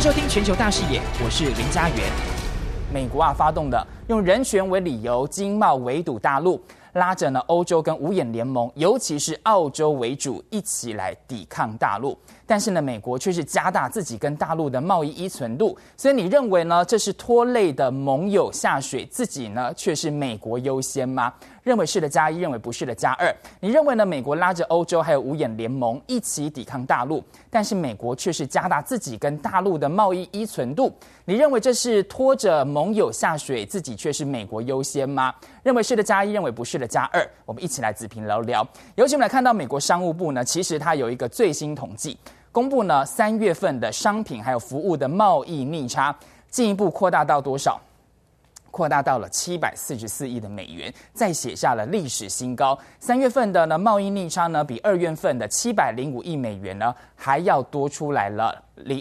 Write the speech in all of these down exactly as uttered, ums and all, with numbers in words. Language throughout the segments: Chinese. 迎收听《全球大视野》，我是林嘉源。美国啊发动的用人权为理由经贸围堵大陆，拉着呢欧洲跟五眼联盟，尤其是澳洲为主，一起来抵抗大陆。但是呢，美国却是加大自己跟大陆的贸易依存度。所以你认为呢，这是拖累的盟友下水，自己呢却是美国优先吗？认为是的加一，认为不是的加二。你认为呢，美国拉着欧洲还有五眼联盟一起抵抗大陆，但是美国却是加大自己跟大陆的贸易依存度。你认为这是拖着盟友下水，自己却是美国优先吗？认为是的加一，认为不是的加二。我们一起来直评聊聊。尤其我们来看到美国商务部呢，其实它有一个最新统计。公布呢三月份的商品还有服务的贸易逆差进一步扩大到多少？扩大到了七百四十四亿的美元，再写下了历史新高。三月份的呢贸易逆差呢比二月份的七百零五亿美元呢还要多出来了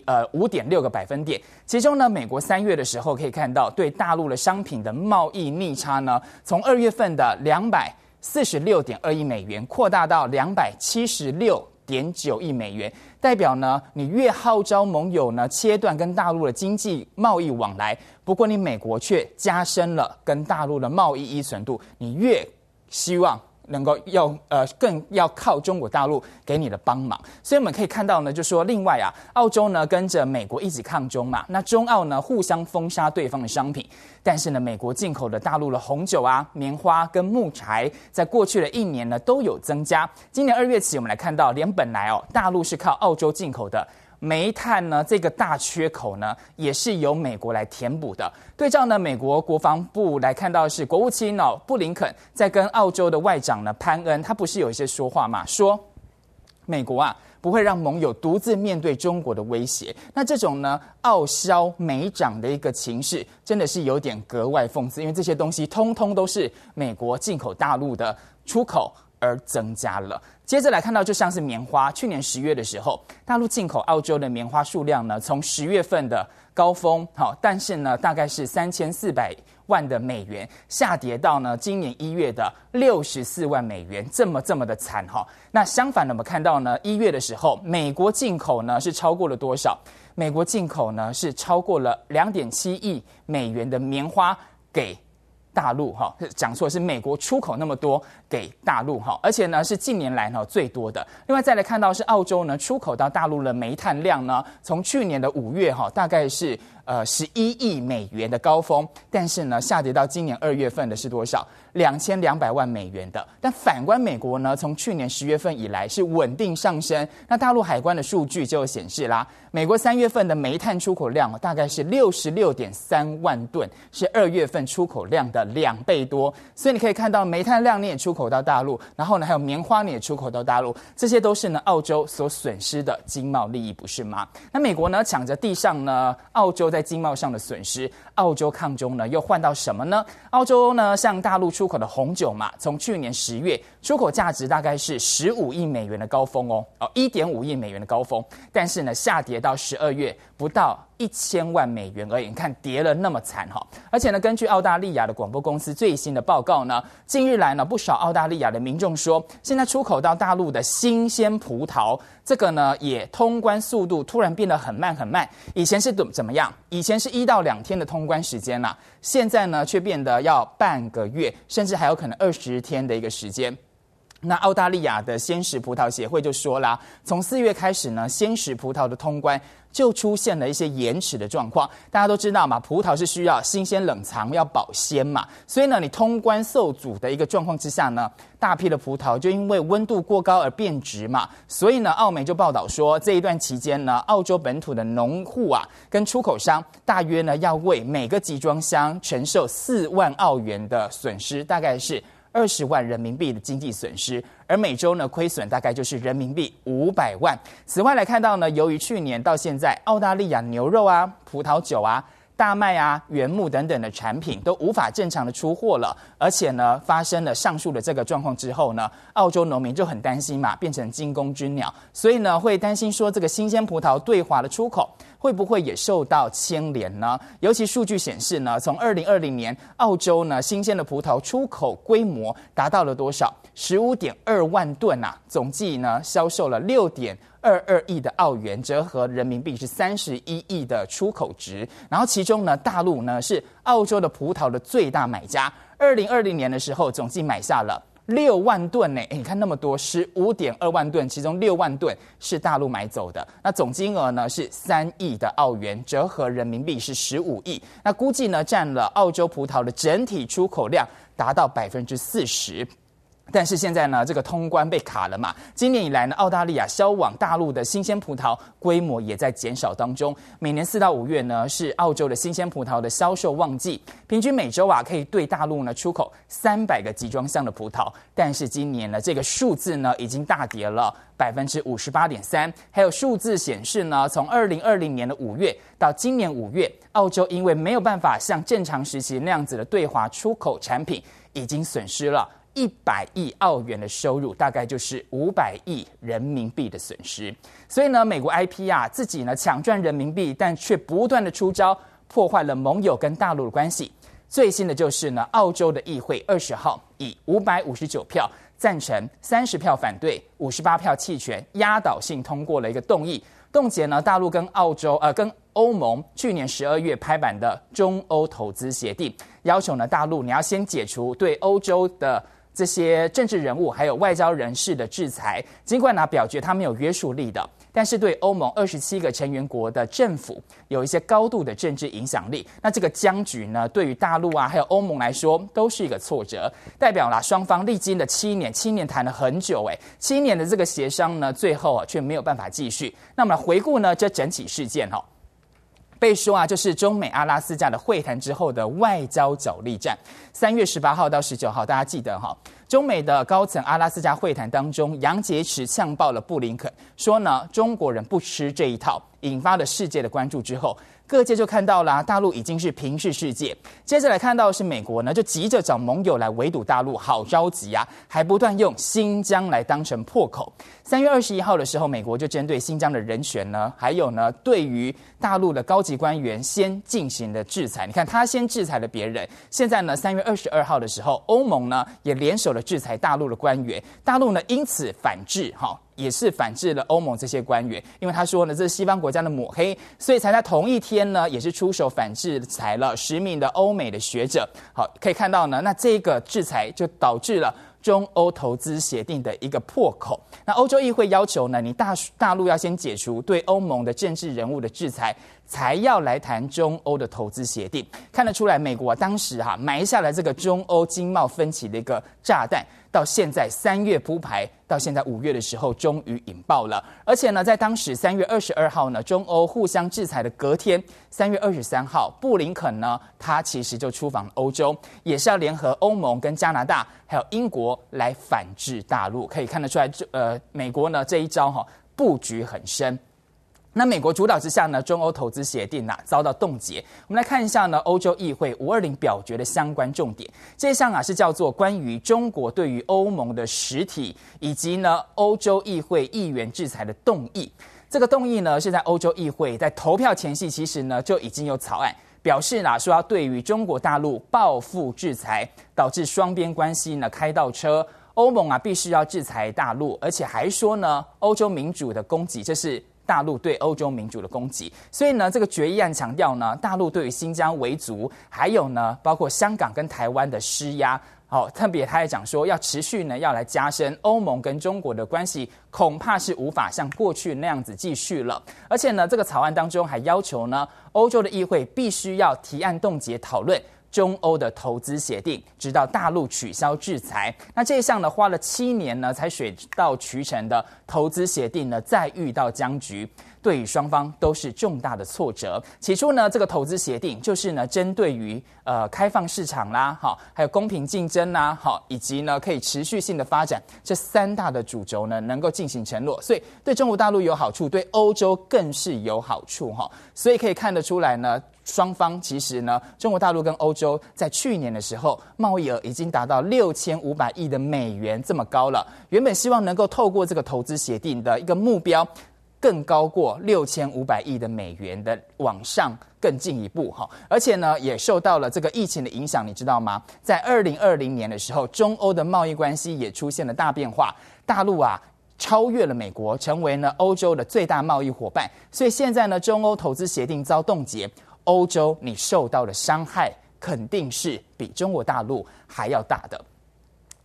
呃 五点六 个百分点。其中呢，美国三月的时候可以看到对大陆的商品的贸易逆差呢从二月份的 二百四十六点二亿美元扩大到 二百七十六点九亿美元，代表呢，你越号召盟友呢切断跟大陆的经济贸易往来，不过你美国却加深了跟大陆的贸易依存度，你越希望能够要呃更要靠中国大陆给你的帮忙。所以我们可以看到呢，就说另外啊，澳洲呢跟着美国一起抗中嘛，那中澳呢互相封杀对方的商品，但是呢美国进口的大陆的红酒啊、棉花跟木材在过去的一年呢都有增加。今年二月起我们来看到，连本来哦大陆是靠澳洲进口的煤炭呢，这个大缺口呢，也是由美国来填补的。对照呢，美国国防部来看到是国务卿哦布林肯在跟澳洲的外长呢潘恩，他不是有一些说话嘛，说美国啊不会让盟友独自面对中国的威胁。那这种呢澳销美涨的一个情势，真的是有点格外讽刺，因为这些东西通通都是美国进口大陆的出口而增加了。接着来看到，就像是棉花，去年十月的时候，大陆进口澳洲的棉花数量呢，从十月份的高峰，好，但是呢，大概是三千四百万的美元，下跌到呢今年一月的六十四万美元，这么这么的惨哈。那相反呢，我们看到呢，一月的时候，美国进口呢是超过了多少？美国进口呢是超过了两点七亿美元的棉花给大陆哈，讲错是美国出口那么多给大陆哈，而且呢是近年来呢最多的。另外再来看到是澳洲呢出口到大陆的煤炭量呢，从去年的五月哈大概是呃十一亿美元的高峰，但是呢下跌到今年二月份的是多少？两千两百万美元的。但反观美国呢，从去年十月份以来是稳定上升。那大陆海关的数据就显示啦，美国三月份的煤炭出口量大概是六十六点三万吨，是二月份出口量的两倍多。所以你可以看到煤炭量你也出口到大陆，然后呢还有棉花你也出口到大陆，这些都是呢澳洲所损失的经贸利益，不是吗？那美国呢抢着地上呢澳洲在经贸上的损失，澳洲抗中呢又换到什么呢？澳洲呢向大陆出口的红酒嘛，从去年十月出口价值大概是十五亿美元的高峰哦，哦一点五亿美元的高峰，但是呢下跌到十二月不到一千万美元而已，你看跌了那么惨哈、哦！而且呢，根据澳大利亚的广播公司最新的报告呢，近日来呢，不少澳大利亚的民众说，现在出口到大陆的新鲜葡萄，这个呢也通关速度突然变得很慢很慢。以前是怎么样？以前是一到两天的通关时间啦、啊，现在呢却变得要半个月，甚至还有可能二十天的一个时间。那澳大利亚的鲜食葡萄协会就说啦，从四月开始呢，鲜食葡萄的通关就出现了一些延迟的状况。大家都知道嘛，葡萄是需要新鲜冷藏，要保鲜嘛，所以呢，你通关受阻的一个状况之下呢，大批的葡萄就因为温度过高而变质嘛。所以呢，澳媒就报道说，这一段期间呢，澳洲本土的农户啊，跟出口商大约呢要为每个集装箱承受四万澳元的损失，大概是二十万人民币的经济损失，而每周呢亏损大概就是人民币五百万。此外来看到呢，由于去年到现在，澳大利亚牛肉啊、葡萄酒啊、大麦啊、原木等等的产品都无法正常的出货了，而且呢发生了上述的这个状况之后呢，澳洲农民就很担心嘛，变成惊弓之鸟，所以呢会担心说这个新鲜葡萄对华的出口会不会也受到牵连呢？尤其数据显示呢，从二零二零年澳洲呢新鲜的葡萄出口规模达到了多少？十五点二万吨啊，总计呢销售了六点二十二亿的澳元，折合人民币是三十一亿的出口值。然后其中呢，大陆呢是澳洲的葡萄的最大买家，二零二零年的时候总计买下了六万吨呢，你看那么多 ,十五点二万吨，其中六万吨是大陆买走的。那总金额呢是三亿的澳元，折合人民币是十五亿。那估计呢占了澳洲葡萄的整体出口量达到 百分之四十。但是现在呢，这个通关被卡了嘛。今年以来呢，澳大利亚销往大陆的新鲜葡萄规模也在减少当中。每年四到五月呢，是澳洲的新鲜葡萄的销售旺季，平均每周啊可以对大陆呢出口三百个集装箱的葡萄。但是今年呢，这个数字呢已经大跌了百分之五十八点三。还有数字显示呢，从二零二零年的五月到今年五月，澳洲因为没有办法像正常时期那样子的对华出口产品，已经损失了一百亿澳元的收入，大概就是五百亿人民币的损失。所以呢，美国 I P 啊自己呢抢赚人民币，但却不断的出招，破坏了盟友跟大陆的关系。最新的就是呢，澳洲的议会二十号以五百五十九票赞成、三十票反对、五十八票弃权，压倒性通过了一个动议，冻结呢大陆跟澳洲呃跟欧盟去年十二月拍板的中欧投资协定，要求呢大陆你要先解除对欧洲的这些政治人物还有外交人士的制裁，尽管呢表决它没有约束力的，但是对欧盟二十七个成员国的政府有一些高度的政治影响力。那这个僵局呢，对于大陆啊还有欧盟来说都是一个挫折，代表啦双方历经了七年，七年谈了很久哎，七年的这个协商呢，最后啊却没有办法继续。那么回顾呢这整起事件哦。被说啊，就是中美阿拉斯加的会谈之后的外交角力战。三月十八号到十九号，大家记得哈，中美的高层阿拉斯加会谈当中，杨洁篪呛爆了布林肯，说呢中国人不吃这一套，引发了世界的关注之后，各界就看到啦，大陆已经是平视世界。接着来看到是美国呢，就急着找盟友来围堵大陆，好着急啊，还不断用新疆来当成破口。三月二十一号的时候，美国就针对新疆的人权呢，还有呢对于大陆的高级官员先进行了制裁。你看他先制裁了别人，现在呢三月二十二号的时候，欧盟呢也联手了制裁大陆的官员，大陆呢因此反制哈。也是反制了欧盟这些官员，因为他说呢这是西方国家的抹黑，所以才在同一天呢也是出手反制裁了十名的欧美的学者。好，可以看到呢，那这个制裁就导致了中欧投资协定的一个破口。那欧洲议会要求呢，你大大陆要先解除对欧盟的政治人物的制裁，才要来谈中欧的投资协定。看得出来，美国、啊、当时哈、啊、埋下了这个中欧经贸分歧的一个炸弹，到现在三月铺排，到现在五月的时候终于引爆了。而且呢，在当时三月二十二号呢，中欧互相制裁的隔天，三月二十三号，布林肯呢他其实就出访欧洲，也是要联合欧盟跟加拿大还有英国来反制大陆。可以看得出来，呃，美国呢这一招哈、哦、布局很深。那美国主导之下呢，中欧投资协定啊遭到冻结。我们来看一下呢，欧洲议会五二零表决的相关重点。这一项啊是叫做关于中国对于欧盟的实体以及呢欧洲议会议员制裁的动议。这个动议呢是在欧洲议会在投票前夕，其实呢就已经有草案，表示呢说要对于中国大陆报复制裁，导致双边关系呢开倒车。欧盟啊必须要制裁大陆，而且还说呢欧洲民主的攻击，这是大陆对欧洲民主的攻击。所以呢这个决议案强调呢，大陆对于新疆维族还有呢包括香港跟台湾的施压、哦、特别他也讲说要持续呢要来加深欧盟跟中国的关系，恐怕是无法像过去那样子继续了。而且呢这个草案当中还要求呢，欧洲的议会必须要提案冻结讨论中欧的投资协定，直到大陆取消制裁。那这一项呢花了七年呢才水到渠成的投资协定呢再遇到僵局，对于双方都是重大的挫折。起初呢这个投资协定就是呢针对于呃开放市场啦，好，还有公平竞争啦，好，以及呢可以持续性的发展，这三大的主轴呢能够进行承诺，所以对中国大陆有好处，对欧洲更是有好处哈。所以可以看得出来呢，双方其实呢，中国大陆跟欧洲在去年的时候，贸易额已经达到六千五百亿的美元这么高了。原本希望能够透过这个投资协定的一个目标，更高过六千五百亿的美元的往上更进一步哈。而且呢，也受到了这个疫情的影响，你知道吗？在二零二零年的时候，中欧的贸易关系也出现了大变化，大陆啊超越了美国，成为呢欧洲的最大贸易伙伴。所以现在呢，中欧投资协定遭冻结，欧洲你受到的伤害肯定是比中国大陆还要大的。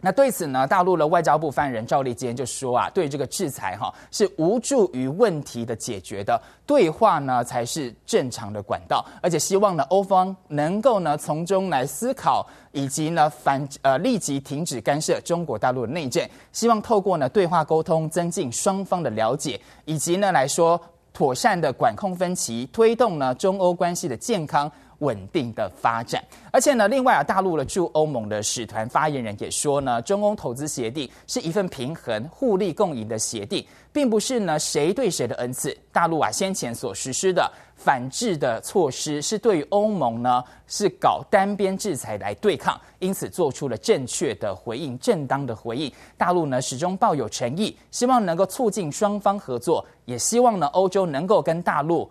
那对此呢，大陆的外交部发言人赵立坚就说啊，对这个制裁哈是无助于问题的解决的，对话呢才是正常的管道，而且希望呢欧方能够呢从中来思考，以及呢反呃立即停止干涉中国大陆的内政，希望透过呢对话沟通增进双方的了解，以及呢来说妥善的管控分歧，推动呢中欧关系的健康稳定的发展。而且呢，另外啊，大陆的驻欧盟的使团发言人也说呢，中欧投资协定是一份平衡、互利共赢的协定，并不是呢谁对谁的恩赐。大陆啊先前所实施的反制的措施，是对于欧盟呢是搞单边制裁来对抗，因此做出了正确的回应、正当的回应。大陆呢始终抱有诚意，希望能够促进双方合作，也希望呢欧洲能够跟大陆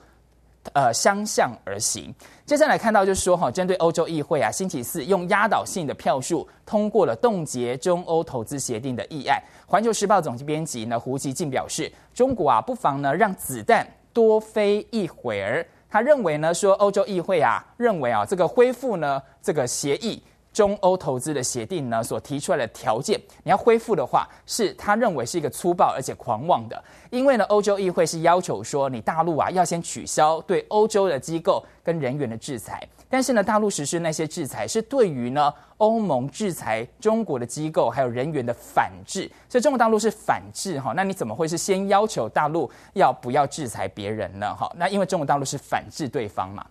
呃，相向而行。接下来看到就是说哈，针对欧洲议会啊，星期四用压倒性的票数通过了冻结中欧投资协定的议案。环球时报总编辑呢胡锡进表示，中国啊不妨呢让子弹多飞一会儿。他认为呢说，欧洲议会啊认为啊这个恢复呢这个协议。中欧投资的协定呢所提出来的条件，你要恢复的话，是他认为是一个粗暴而且狂妄的。因为呢欧洲议会是要求说，你大陆啊要先取消对欧洲的机构跟人员的制裁，但是呢大陆实施那些制裁是对于呢欧盟制裁中国的机构还有人员的反制，所以中国大陆是反制哈，那你怎么会是先要求大陆要不要制裁别人呢哈？那因为中国大陆是反制对方嘛。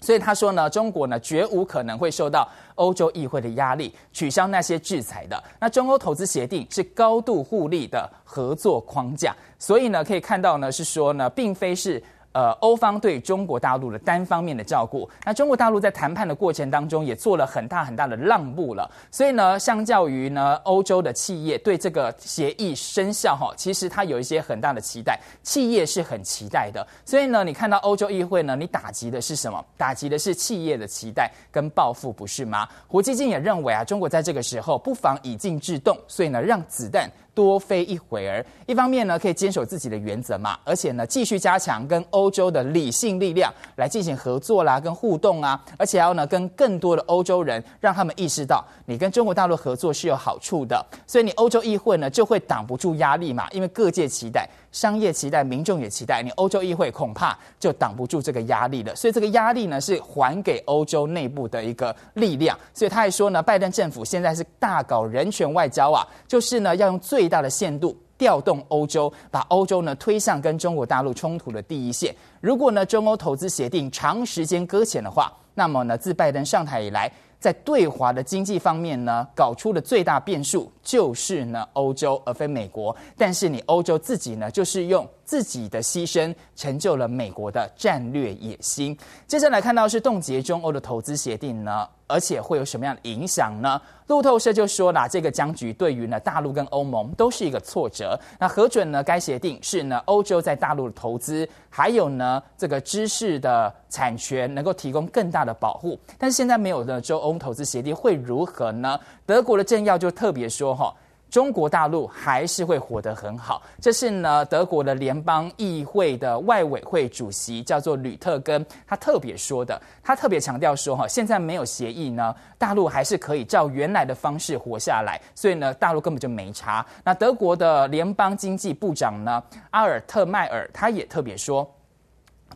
所以他说呢，中国呢绝无可能会受到欧洲议会的压力取消那些制裁的。那中欧投资协定是高度互利的合作框架，所以呢可以看到呢是说呢，并非是呃欧方对中国大陆的单方面的照顾。那中国大陆在谈判的过程当中也做了很大很大的让步了。所以呢，相较于呢欧洲的企业对这个协议生效哈，其实它有一些很大的期待，企业是很期待的。所以呢，你看到欧洲议会呢，你打击的是什么？打击的是企业的期待跟报复，不是吗？胡锡进也认为啊，中国在这个时候不妨以静制动，所以呢，让子弹多飞一会儿。一方面呢可以坚守自己的原则嘛，而且呢继续加强跟欧洲的理性力量来进行合作啦跟互动啊，而且要呢跟更多的欧洲人让他们意识到你跟中国大陆合作是有好处的，所以你欧洲议会呢就会挡不住压力嘛，因为各界期待，商业期待，民众也期待，你欧洲议会恐怕就挡不住这个压力了，所以这个压力呢是还给欧洲内部的一个力量。所以他还说呢，拜登政府现在是大搞人权外交啊，就是呢要用最最大的限度调动欧洲，把欧洲呢推向跟中国大陆冲突的第一线。如果呢中欧投资协定长时间搁浅的话，那么呢自拜登上台以来，在对华的经济方面呢搞出的最大变数就是呢欧洲而非美国。但是你欧洲自己呢就是用自己的牺牲成就了美国的战略野心。接下来看到是冻结中欧的投资协定呢，而且会有什么样的影响呢？路透社就说啦，这个僵局对于呢大陆跟欧盟都是一个挫折。那核准呢该协定是呢欧洲在大陆的投资，还有呢这个知识的产权能够提供更大的保护。但是现在没有呢中欧投资协定会如何呢？德国的政要就特别说哈，中国大陆还是会活得很好。这是呢德国的联邦议会的外委会主席叫做吕特根他特别说的，他特别强调说哈，现在没有协议呢，大陆还是可以照原来的方式活下来，所以呢大陆根本就没差。那德国的联邦经济部长呢阿尔特迈尔他也特别说，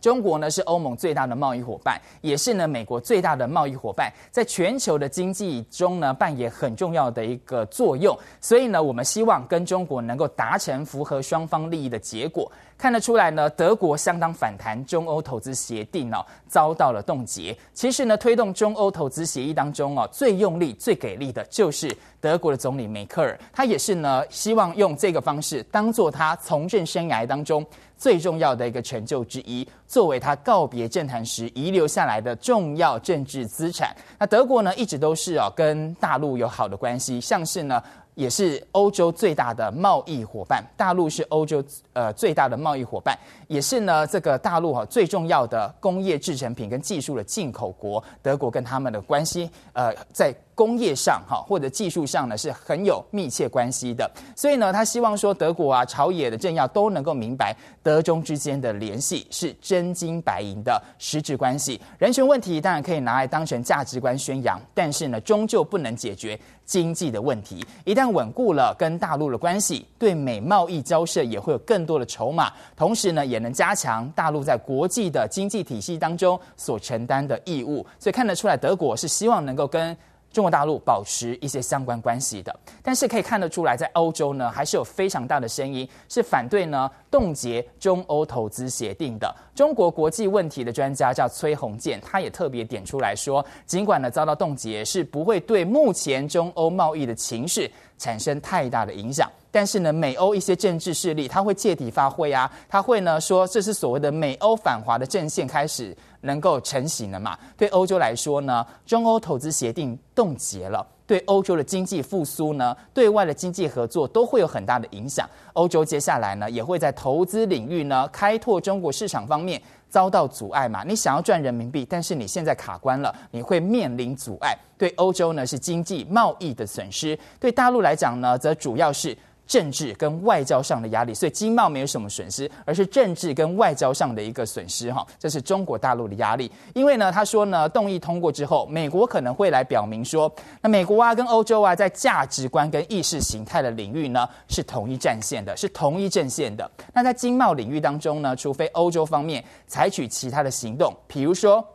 中国呢是欧盟最大的贸易伙伴，也是呢美国最大的贸易伙伴，在全球的经济中呢扮演很重要的一个作用，所以呢我们希望跟中国能够达成符合双方利益的结果。看得出来呢，德国相当反弹中欧投资协定哦，遭到了冻结。其实呢，推动中欧投资协议当中哦，最用力、最给力的就是德国的总理梅克尔，他也是呢，希望用这个方式当做他从政生涯当中最重要的一个成就之一，作为他告别政坛时遗留下来的重要政治资产。那德国呢，一直都是哦，跟大陆有好的关系，像是呢。也是欧洲最大的贸易伙伴，大陆是欧洲呃最大的贸易伙伴，也是呢这个大陆哈最重要的工业制成品跟技术的进口国。德国跟他们的关系呃在工业上哈或者技术上呢是很有密切关系的。所以呢，他希望说德国啊、朝野的政要都能够明白德中之间的联系是真金白银的实质关系。人权问题当然可以拿来当成价值观宣扬，但是呢，终究不能解决经济的问题。一旦稳固了跟大陆的关系，对美贸易交涉也会有更多的筹码，同时呢，也能加强大陆在国际的经济体系当中所承担的义务。所以看得出来，德国是希望能够跟中国大陆保持一些相关关系的，但是可以看得出来，在欧洲呢，还是有非常大的声音是反对呢冻结中欧投资协定的。中国国际问题的专家叫崔洪建，他也特别点出来说，尽管呢遭到冻结是不会对目前中欧贸易的情势产生太大的影响，但是呢，美欧一些政治势力他会借题发挥啊，他会呢说这是所谓的美欧反华的阵线开始能够成型了嘛？对欧洲来说呢，中欧投资协定冻结了，对欧洲的经济复苏呢，对外的经济合作都会有很大的影响。欧洲接下来呢，也会在投资领域呢开拓中国市场方面遭到阻碍嘛？你想要赚人民币，但是你现在卡关了，你会面临阻碍。对欧洲呢是经济贸易的损失，对大陆来讲呢，则主要是政治跟外交上的压力，所以经贸没有什么损失，而是政治跟外交上的一个损失哈，这是中国大陆的压力。因为呢，他说呢，动议通过之后，美国可能会来表明说，那美国啊跟欧洲啊在价值观跟意识形态的领域呢是同一战线的，是同一阵线的。那在经贸领域当中呢，除非欧洲方面采取其他的行动，比如说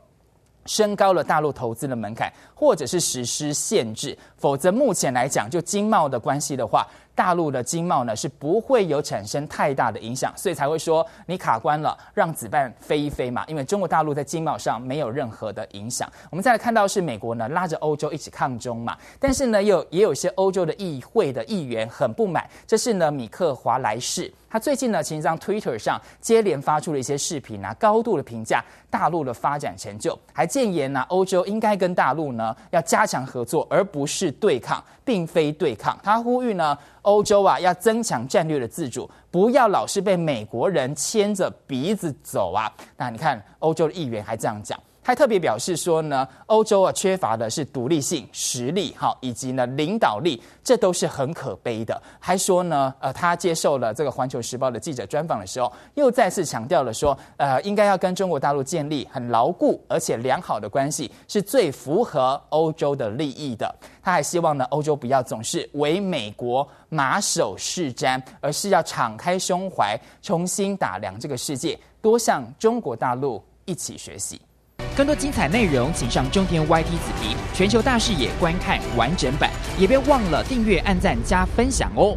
升高了大陆投资的门槛，或者是实施限制，否则目前来讲，就经贸的关系的话，大陆的经贸呢是不会有产生太大的影响，所以才会说你卡关了，让子弹飞一飞嘛。因为中国大陆在经贸上没有任何的影响。我们再来看到是美国呢拉着欧洲一起抗中嘛，但是呢有也有些欧洲的议会的议员很不满，这是呢米克华莱士，他最近呢其实在 Twitter 上接连发出了一些视频啊，高度的评价大陆的发展成就，还建言呢、啊、欧洲应该跟大陆呢要加强合作，而不是对抗，并非对抗。他呼吁呢，欧洲啊要增强战略的自主，不要老是被美国人牵着鼻子走啊。那你看欧洲的议员还这样讲，他特别表示说呢，欧洲啊缺乏的是独立性、实力哈，以及呢领导力，这都是很可悲的。还说呢，呃，他接受了这个《环球时报》的记者专访的时候，又再次强调了说，呃，应该要跟中国大陆建立很牢固而且良好的关系，是最符合欧洲的利益的。他还希望呢，欧洲不要总是为美国马首是瞻，而是要敞开胸怀，重新打量这个世界，多向中国大陆一起学习。更多精彩内容，请上中天 Y T 子皮全球大视野观看完整版，也别忘了订阅、按赞、加分享哦。